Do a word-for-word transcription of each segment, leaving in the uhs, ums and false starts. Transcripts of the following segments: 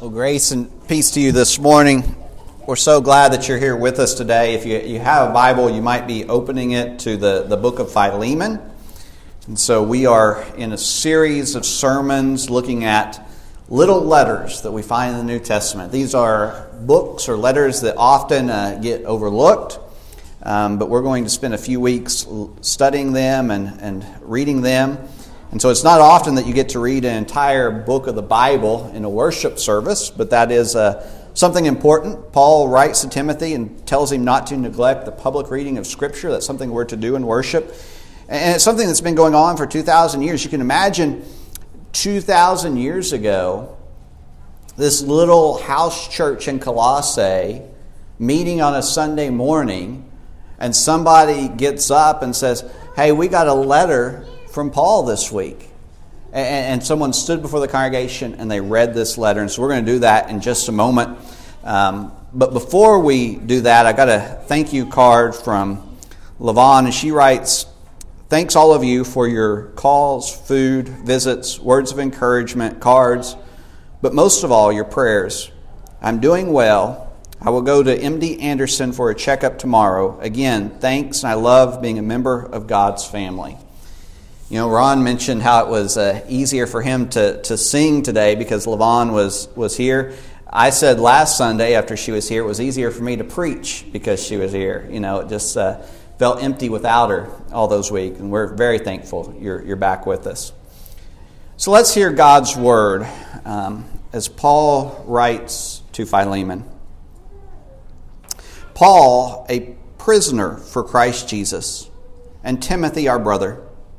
Well, grace and peace to you this morning. We're so glad that you're here with us today. If you, you have a Bible, you might be opening it to the, the book of Philemon. And so we are in a series of sermons looking at little letters that we find in the New Testament. These are books or letters that often uh, get overlooked, um, but we're going to spend a few weeks studying them and, and reading them. And so it's not often that you get to read an entire book of the Bible in a worship service, but that is uh, something important. Paul writes to Timothy and tells him not to neglect the public reading of Scripture. That's something we're to do in worship. And it's something that's been going on for two thousand years. You can imagine two thousand years ago, this little house church in Colossae meeting on a Sunday morning, and somebody gets up and says, "Hey, we got a letter from Paul this week." And someone stood before the congregation and they read this letter. And so we're going to do that in just a moment. Um, but before we do that, I got a thank you card from Levon. And she writes, "Thanks all of you for your calls, food, visits, words of encouragement, cards, but most of all, your prayers. I'm doing well. I will go to M D Anderson for a checkup tomorrow. Again, thanks. And I love being a member of God's family." You know, Ron mentioned how it was uh, easier for him to, to sing today because Levon was, was here. I said last Sunday after she was here, it was easier for me to preach because she was here. You know, it just uh, felt empty without her all those weeks, and we're very thankful you're, you're back with us. So let's hear God's word um, as Paul writes to Philemon. "Paul, a prisoner for Christ Jesus, and Timothy, our brother,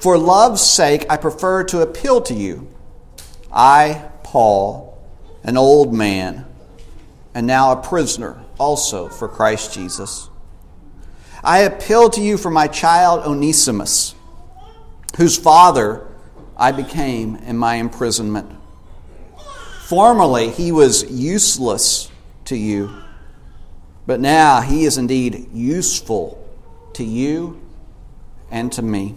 for love's sake, I prefer to appeal to you. I, Paul, an old man, and now a prisoner also for Christ Jesus. I appeal to you for my child Onesimus, whose father I became in my imprisonment. Formerly he was useless to you, but now he is indeed useful to you and to me.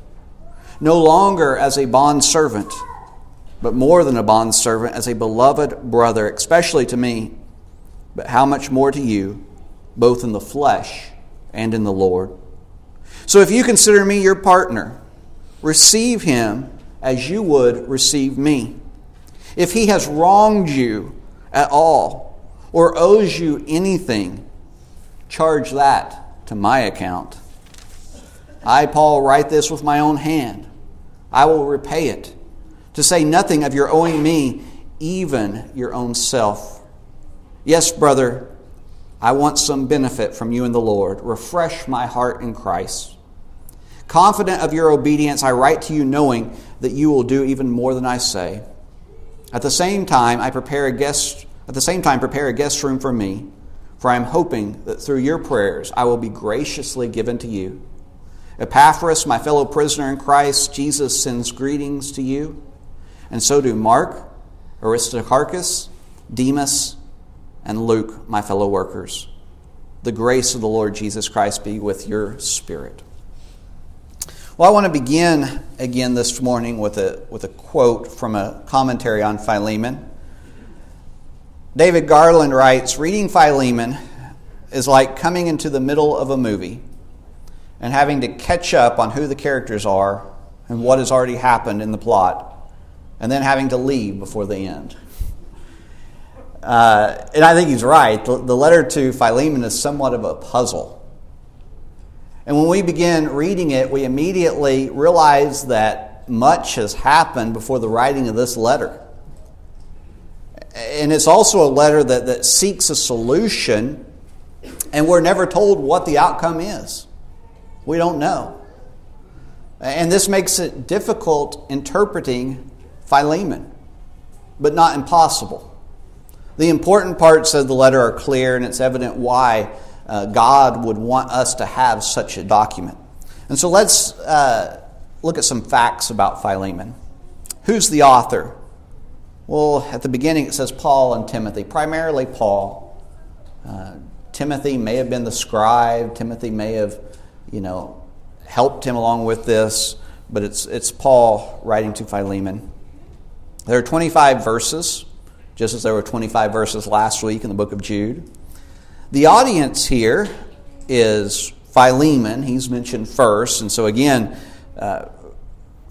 No longer as a bondservant, but more than a bondservant, as a beloved brother, especially to me, but how much more to you, both in the flesh and in the Lord. So if you consider me your partner, receive him as you would receive me. If he has wronged you at all or owes you anything, charge that to my account. I, Paul, write this with my own hand. I will repay it, to say nothing of your owing me, even your own self. Yes, brother, I want some benefit from you in the Lord. Refresh my heart in Christ. Confident of your obedience, I write to you knowing that you will do even more than I say. At the same time, I prepare a guest, at the same time, prepare a guest room for me, for I am hoping that through your prayers I will be graciously given to you. Epaphras, my fellow prisoner in Christ Jesus, sends greetings to you, and so do Mark, Aristarchus, Demas, and Luke, my fellow workers. The grace of the Lord Jesus Christ be with your spirit. Well, I want to begin again this morning with a, with a quote from a commentary on Philemon. David Garland writes, "Reading Philemon is like coming into the middle of a movie and having to catch up on who the characters are and what has already happened in the plot, and then having to leave before the end." Uh, and I think he's right. The, the letter to Philemon is somewhat of a puzzle. And when we begin reading it, we immediately realize that much has happened before the writing of this letter. And it's also a letter that, that seeks a solution, and we're never told what the outcome is. We don't know. And this makes it difficult interpreting Philemon, but not impossible. The important parts of the letter are clear, and it's evident why uh, God would want us to have such a document. And so let's uh, look at some facts about Philemon. Who's the author? Well, at the beginning it says Paul and Timothy, primarily Paul. Uh, Timothy may have been the scribe. Timothy may have, you know, helped him along with this, but it's, it's Paul writing to Philemon. There are twenty-five verses, just as there were twenty-five verses last week in the book of Jude. The audience here is Philemon. He's mentioned first. And so again, uh,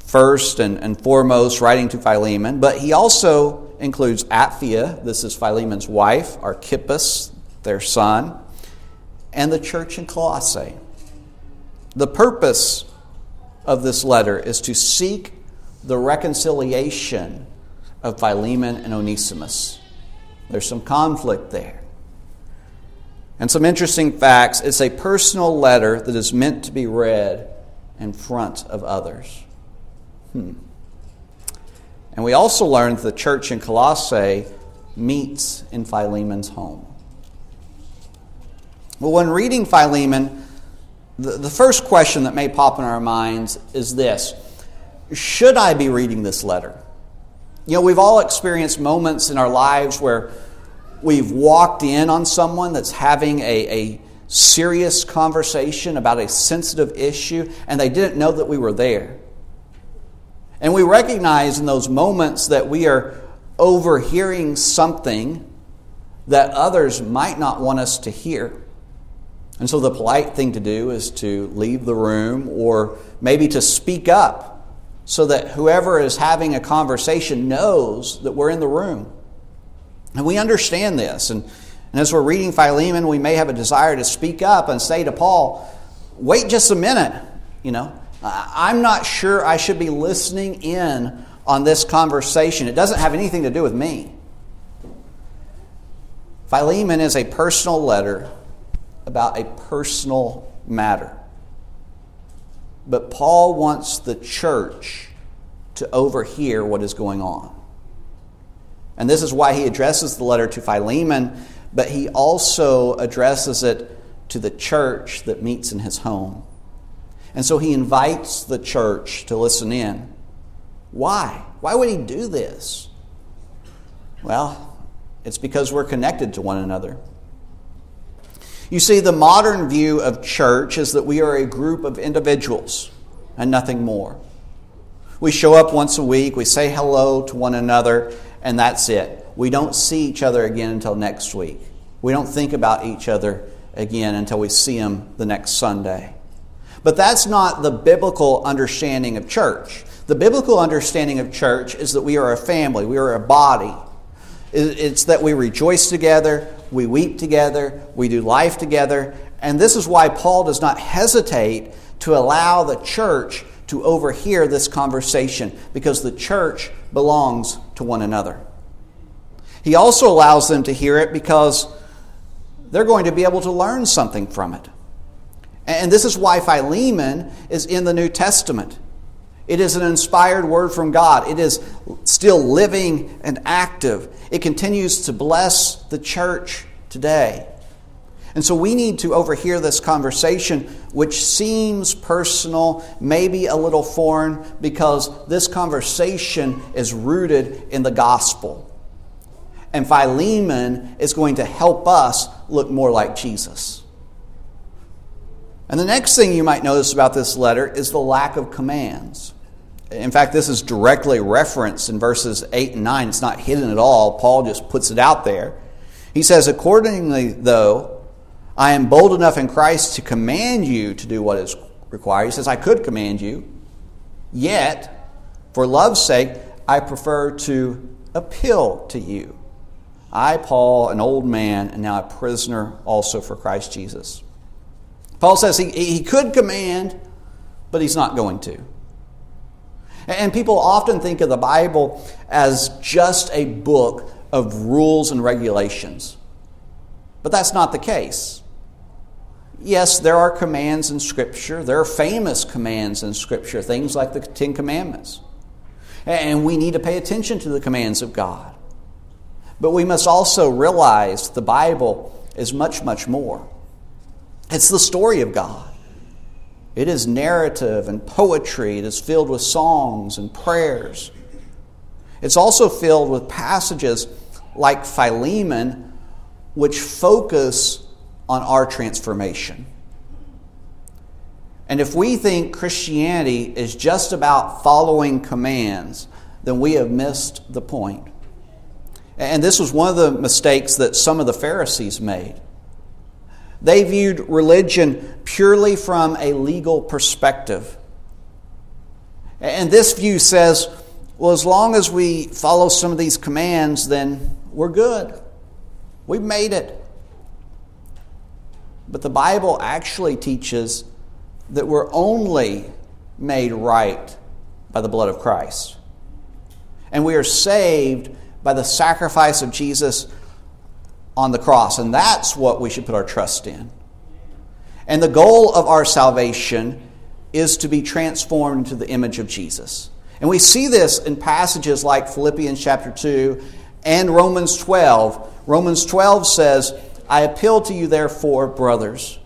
first and, and foremost writing to Philemon. But he also includes Apphia. This is Philemon's wife, Archippus, their son, and the church in Colossae. The purpose of this letter is to seek the reconciliation of Philemon and Onesimus. There's some conflict there. And some interesting facts. It's a personal letter that is meant to be read in front of others. Hmm. And we also learned the church in Colossae meets in Philemon's home. Well, when reading Philemon, the, the first question that may pop in our minds is this: should I be reading this letter? You know, we've all experienced moments in our lives where we've walked in on someone that's having a, a serious conversation about a sensitive issue, and they didn't know that we were there. And we recognize in those moments that we are overhearing something that others might not want us to hear. And so the polite thing to do is to leave the room, or maybe to speak up, so that whoever is having a conversation knows that we're in the room. And we understand this. And, and as we're reading Philemon, we may have a desire to speak up and say to Paul, wait just a minute, you know. I'm not sure I should be listening in on this conversation. It doesn't have anything to do with me. Philemon is a personal letter about a personal matter. But Paul wants the church to overhear what is going on. And this is why he addresses the letter to Philemon, but he also addresses it to the church that meets in his home. And so he invites the church to listen in. Why? Why would he do this? Well, it's because we're connected to one another. You see, the modern view of church is that we are a group of individuals and nothing more. We show up once a week, we say hello to one another, and that's it. We don't see each other again until next week. We don't think about each other again until we see them the next Sunday. But that's not the biblical understanding of church. The biblical understanding of church is that we are a family, we are a body. It's that we rejoice together, we weep together, we do life together. And this is why Paul does not hesitate to allow the church to overhear this conversation, because the church belongs to one another. He also allows them to hear it because they're going to be able to learn something from it. And this is why Philemon is in the New Testament. It is an inspired word from God. It is still living and active. It continues to bless the church today. And so we need to overhear this conversation, which seems personal, maybe a little foreign, because this conversation is rooted in the gospel. And Philemon is going to help us look more like Jesus. And the next thing you might notice about this letter is the lack of commands. In fact, this is directly referenced in verses eight and nine. It's not hidden at all. Paul just puts it out there. He says, accordingly, though, I am bold enough in Christ to command you to do what is required. He says, I could command you, yet, for love's sake, I prefer to appeal to you. I, Paul, an old man, and now a prisoner also for Christ Jesus. Paul says he, he could command, but he's not going to. And people often think of the Bible as just a book of rules and regulations. But that's not the case. Yes, there are commands in Scripture. There are famous commands in Scripture, things like the Ten Commandments. And we need to pay attention to the commands of God. But we must also realize the Bible is much, much more. It's the story of God. It is narrative and poetry. It is filled with songs and prayers. It's also filled with passages like Philemon, which focus on our transformation. And if we think Christianity is just about following commands, then we have missed the point. And this was one of the mistakes that some of the Pharisees made. They viewed religion purely from a legal perspective. And this view says, well, as long as we follow some of these commands, then we're good. We've made it. But the Bible actually teaches that we're only made right by the blood of Christ. And we are saved by the sacrifice of Jesus on the cross, and that's what we should put our trust in. And the goal of our salvation is to be transformed into the image of Jesus. And we see this in passages like Philippians chapter two and Romans twelve. Romans twelve says, I appeal to you therefore, brothers,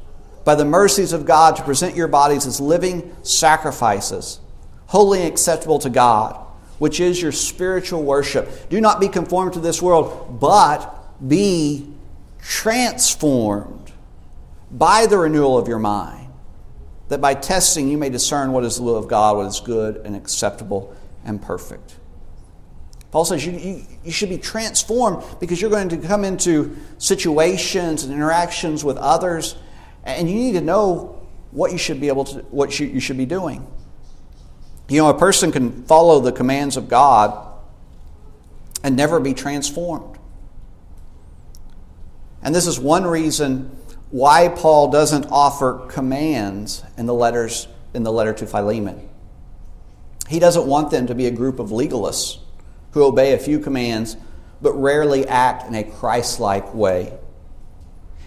by the mercies of God, to present your bodies as living sacrifices, holy and acceptable to God, which is your spiritual worship. Do not be conformed to this world, but be transformed by the renewal of your mind, that by testing you may discern what is the will of God, what is good and acceptable and perfect. Paul says you, you, you should be transformed because you're going to come into situations and interactions with others, and you need to know what you should be able to, what you, you should be doing. You know, a person can follow the commands of God and never be transformed. And this is one reason why Paul doesn't offer commands in the letters in the letter to Philemon. He doesn't want them to be a group of legalists who obey a few commands but rarely act in a Christ-like way.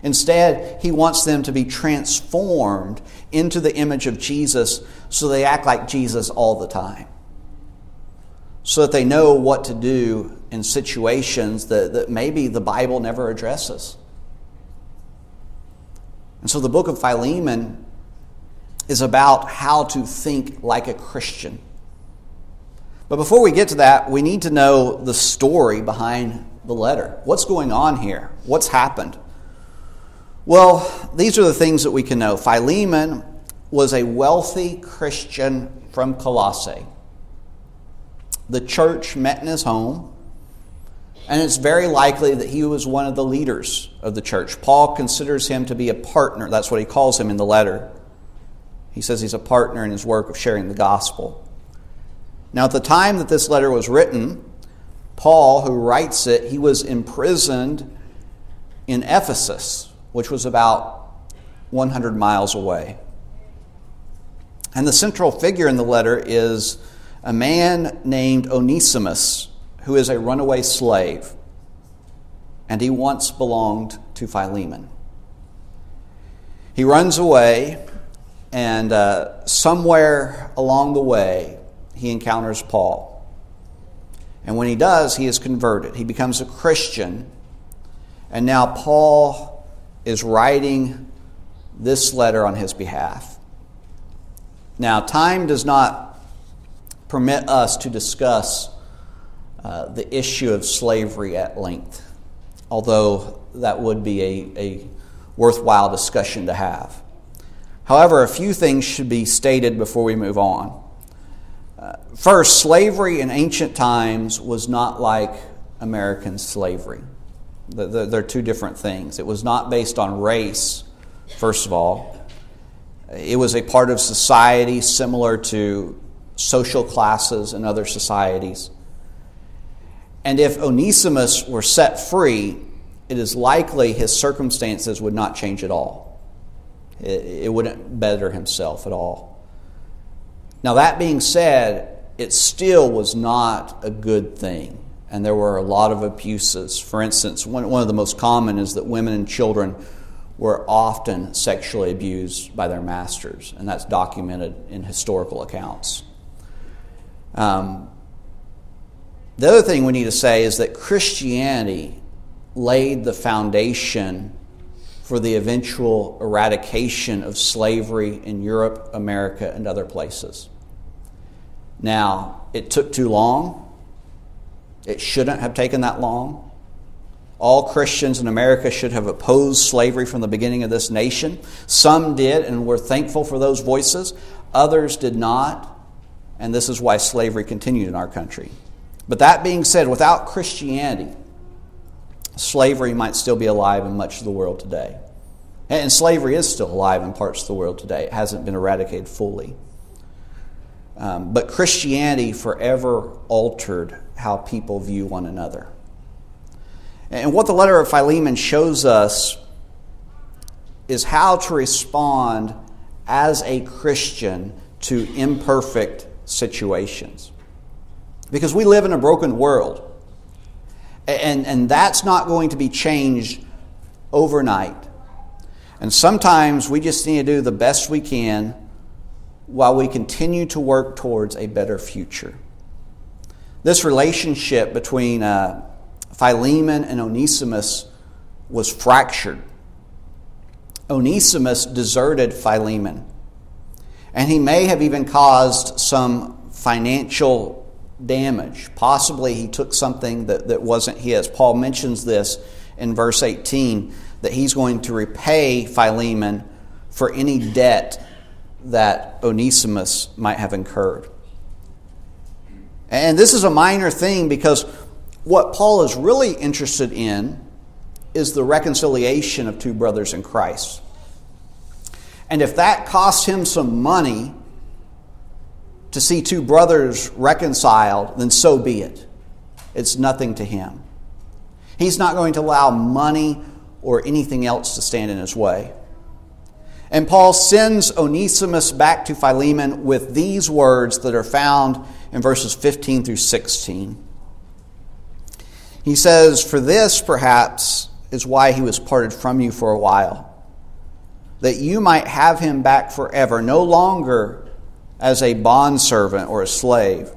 Instead, he wants them to be transformed into the image of Jesus so they act like Jesus all the time, so that they know what to do in situations that, that maybe the Bible never addresses. And so the book of Philemon is about how to think like a Christian. But before we get to that, we need to know the story behind the letter. What's going on here? What's happened? Well, these are the things that we can know. Philemon was a wealthy Christian from Colossae. The church met in his home, and it's very likely that he was one of the leaders of the church. Paul considers him to be a partner. That's what he calls him in the letter. He says he's a partner in his work of sharing the gospel. Now, at the time that this letter was written, Paul, who writes it, he was imprisoned in Ephesus, which was about one hundred miles away. And the central figure in the letter is a man named Onesimus, who is a runaway slave, and he once belonged to Philemon. He runs away, and uh, somewhere along the way, he encounters Paul. And when he does, he is converted. He becomes a Christian, and now Paul is writing this letter on his behalf. Now, time does not permit us to discuss uh, the issue of slavery at length, although that would be a, a worthwhile discussion to have. However, a few things should be stated before we move on. Uh, first, slavery in ancient times was not like American slavery. The, the, they're two different things. It was not based on race, first of all. It was a part of society similar to social classes in other societies. And if Onesimus were set free, it is likely his circumstances would not change at all. It, it wouldn't better himself at all. Now, that being said, it still was not a good thing, and there were a lot of abuses. For instance, one, one of the most common is that women and children were often sexually abused by their masters, and that's documented in historical accounts. Um, the other thing we need to say is that Christianity laid the foundation for the eventual eradication of slavery in Europe, America, and other places. Now, it took too long. It shouldn't have taken that long. All Christians in America should have opposed slavery from the beginning of this nation. Some did and were thankful for those voices. Others did not, and this is why slavery continued in our country. But that being said, without Christianity, slavery might still be alive in much of the world today. And slavery is still alive in parts of the world today. It hasn't been eradicated fully. Um, but Christianity forever altered how people view one another. And what the letter of Philemon shows us is how to respond as a Christian to imperfect situations. Because we live in a broken world. And, and that's not going to be changed overnight. And sometimes we just need to do the best we can while we continue to work towards a better future. This relationship between uh, Philemon and Onesimus was fractured. Onesimus deserted Philemon, and he may have even caused some financial damage. Possibly he took something that, that wasn't his. Paul mentions this in verse eighteen, that he's going to repay Philemon for any debt that Onesimus might have incurred. And this is a minor thing, because what Paul is really interested in is the reconciliation of two brothers in Christ. And if that costs him some money to see two brothers reconciled, then so be it. It's nothing to him. He's not going to allow money or anything else to stand in his way. And Paul sends Onesimus back to Philemon with these words that are found in verses fifteen through sixteen. He says, "For this, perhaps, is why he was parted from you for a while, that you might have him back forever, no longer as a bondservant or a slave,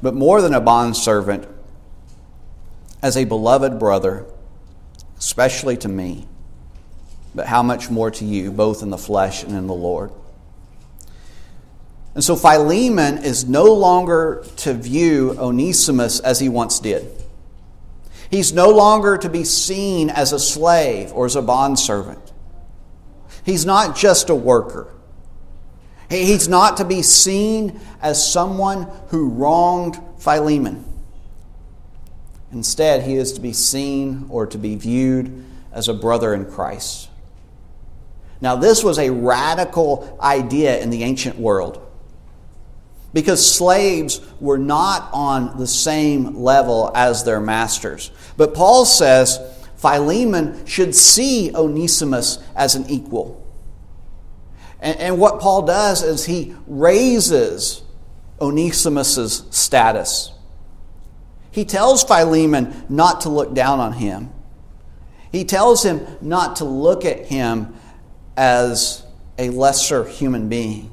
but more than a bondservant, as a beloved brother, especially to me, but how much more to you, both in the flesh and in the Lord." And so Philemon is no longer to view Onesimus as he once did. He's no longer to be seen as a slave or as a bondservant. He's not just a worker. He's not to be seen as someone who wronged Philemon. Instead, he is to be seen or to be viewed as a brother in Christ. Now, this was a radical idea in the ancient world, because slaves were not on the same level as their masters. But Paul says Philemon should see Onesimus as an equal. And what Paul does is he raises Onesimus' status. He tells Philemon not to look down on him. He tells him not to look at him as a lesser human being.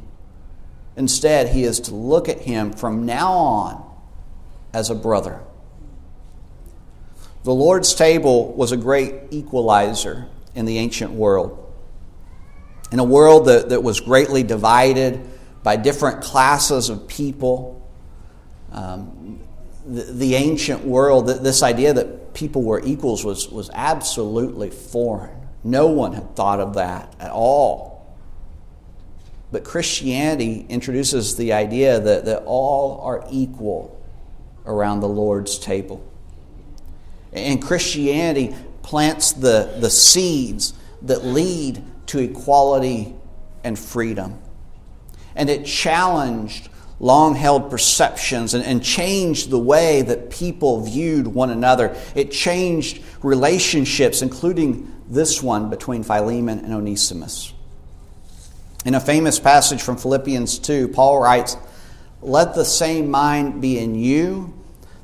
Instead, he is to look at him from now on as a brother. The Lord's table was a great equalizer in the ancient world. In a world that, that was greatly divided by different classes of people, um, the, the ancient world, this idea that people were equals was, was absolutely foreign. No one had thought of that at all. But Christianity introduces the idea that, that all are equal around the Lord's table. And Christianity plants the, the seeds that lead to equality and freedom. And it challenged long-held perceptions and, and changed the way that people viewed one another. It changed relationships, including this one between Philemon and Onesimus. In a famous passage from Philippians two, Paul writes, "Let the same mind be in you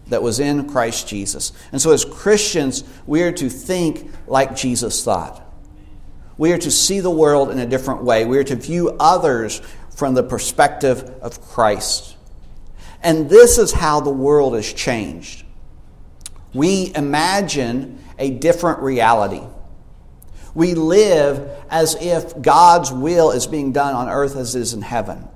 that was in Christ Jesus." And so as Christians, we are to think like Jesus thought. We are to see the world in a different way. We are to view others from the perspective of Christ. And this is how the world has changed. We imagine a different reality. We live as if God's will is being done on earth as it is in heaven.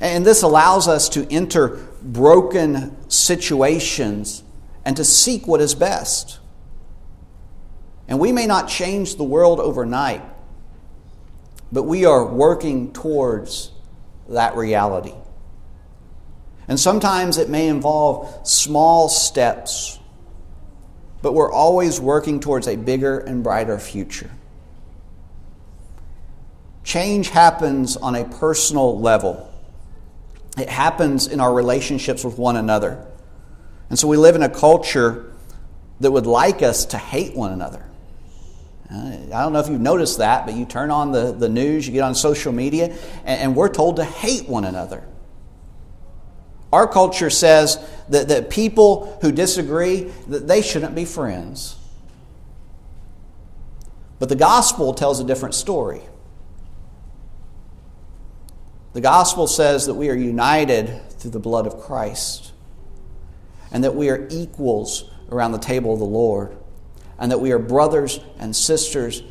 And this allows us to enter broken situations and to seek what is best. And we may not change the world overnight, but we are working towards that reality. And sometimes it may involve small steps, but we're always working towards a bigger and brighter future. Change happens on a personal level. It happens in our relationships with one another. And so we live in a culture that would like us to hate one another. I don't know if you've noticed that, but you turn on the, the news, you get on social media, and, and we're told to hate one another. Our culture says that, that people who disagree, that they shouldn't be friends. But the gospel tells a different story. The gospel says that we are united through the blood of Christ, and that we are equals around the table of the Lord, and that we are brothers and sisters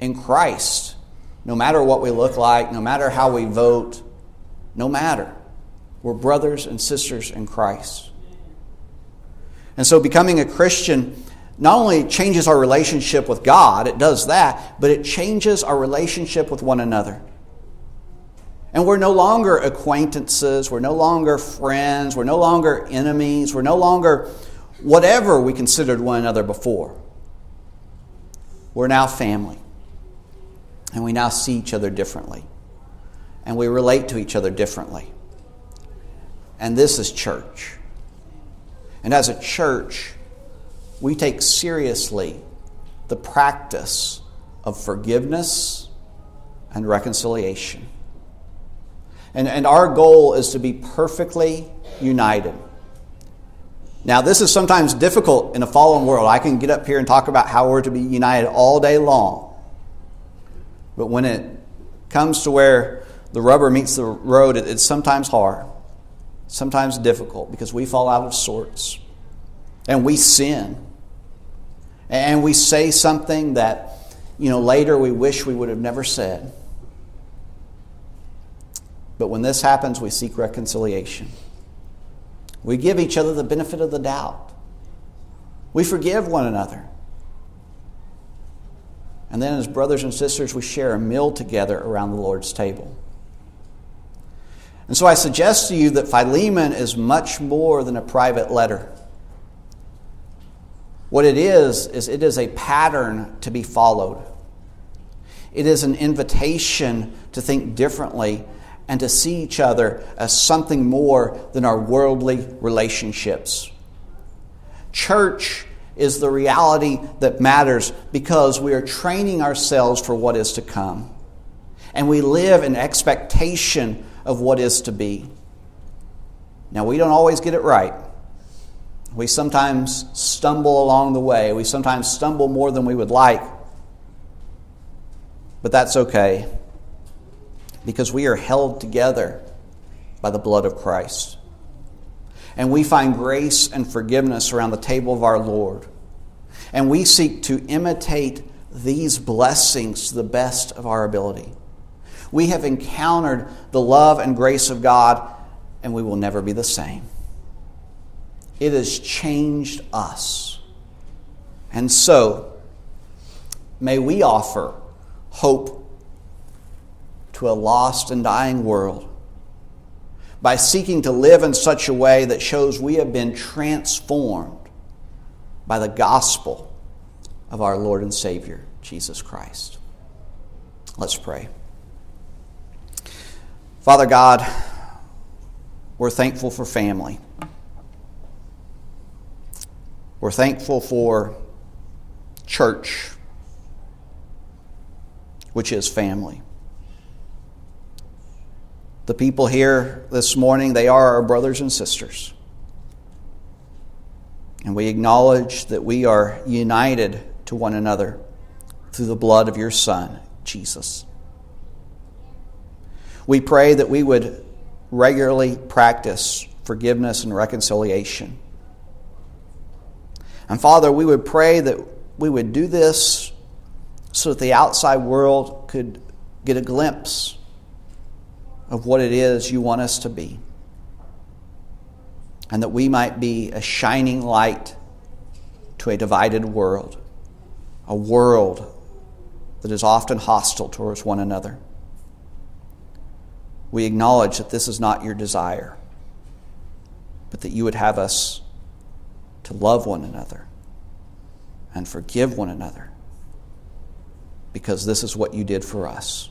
in Christ, no matter what we look like, no matter how we vote, no matter. We're brothers and sisters in Christ. And so becoming a Christian not only changes our relationship with God, it does that, but it changes our relationship with one another. And we're no longer acquaintances, we're no longer friends, we're no longer enemies, we're no longer whatever we considered one another before. We're now family. And we now see each other differently. And we relate to each other differently. And this is church. And as a church, we take seriously the practice of forgiveness and reconciliation. And, and our goal is to be perfectly united. Now, this is sometimes difficult in a fallen world. I can get up here and talk about how we're to be united all day long. But when it comes to where the rubber meets the road, it, it's sometimes hard. Sometimes difficult, because we fall out of sorts and we sin and we say something that, you know, later we wish we would have never said. But when this happens, we seek reconciliation. We give each other the benefit of the doubt. We forgive one another. And then as brothers and sisters, we share a meal together around the Lord's table. And so I suggest to you that Philemon is much more than a private letter. What it is, is it is a pattern to be followed. It is an invitation to think differently and to see each other as something more than our worldly relationships. Church is the reality that matters because we are training ourselves for what is to come. And we live in expectation of what is to be. Now, we don't always get it right. We sometimes stumble along the way. We sometimes stumble more than we would like. But that's okay, because we are held together by the blood of Christ. And we find grace and forgiveness around the table of our Lord. And we seek to imitate these blessings to the best of our ability. We have encountered the love and grace of God, and we will never be the same. It has changed us. And so, may we offer hope to a lost and dying world by seeking to live in such a way that shows we have been transformed by the gospel of our Lord and Savior, Jesus Christ. Let's pray. Father God, we're thankful for family. We're thankful for church, which is family. The people here this morning, they are our brothers and sisters. And we acknowledge that we are united to one another through the blood of your Son, Jesus. We pray that we would regularly practice forgiveness and reconciliation. And Father, we would pray that we would do this so that the outside world could get a glimpse of what it is you want us to be. And that we might be a shining light to a divided world, a world that is often hostile towards one another. We acknowledge that this is not your desire, but that you would have us to love one another and forgive one another, because this is what you did for us.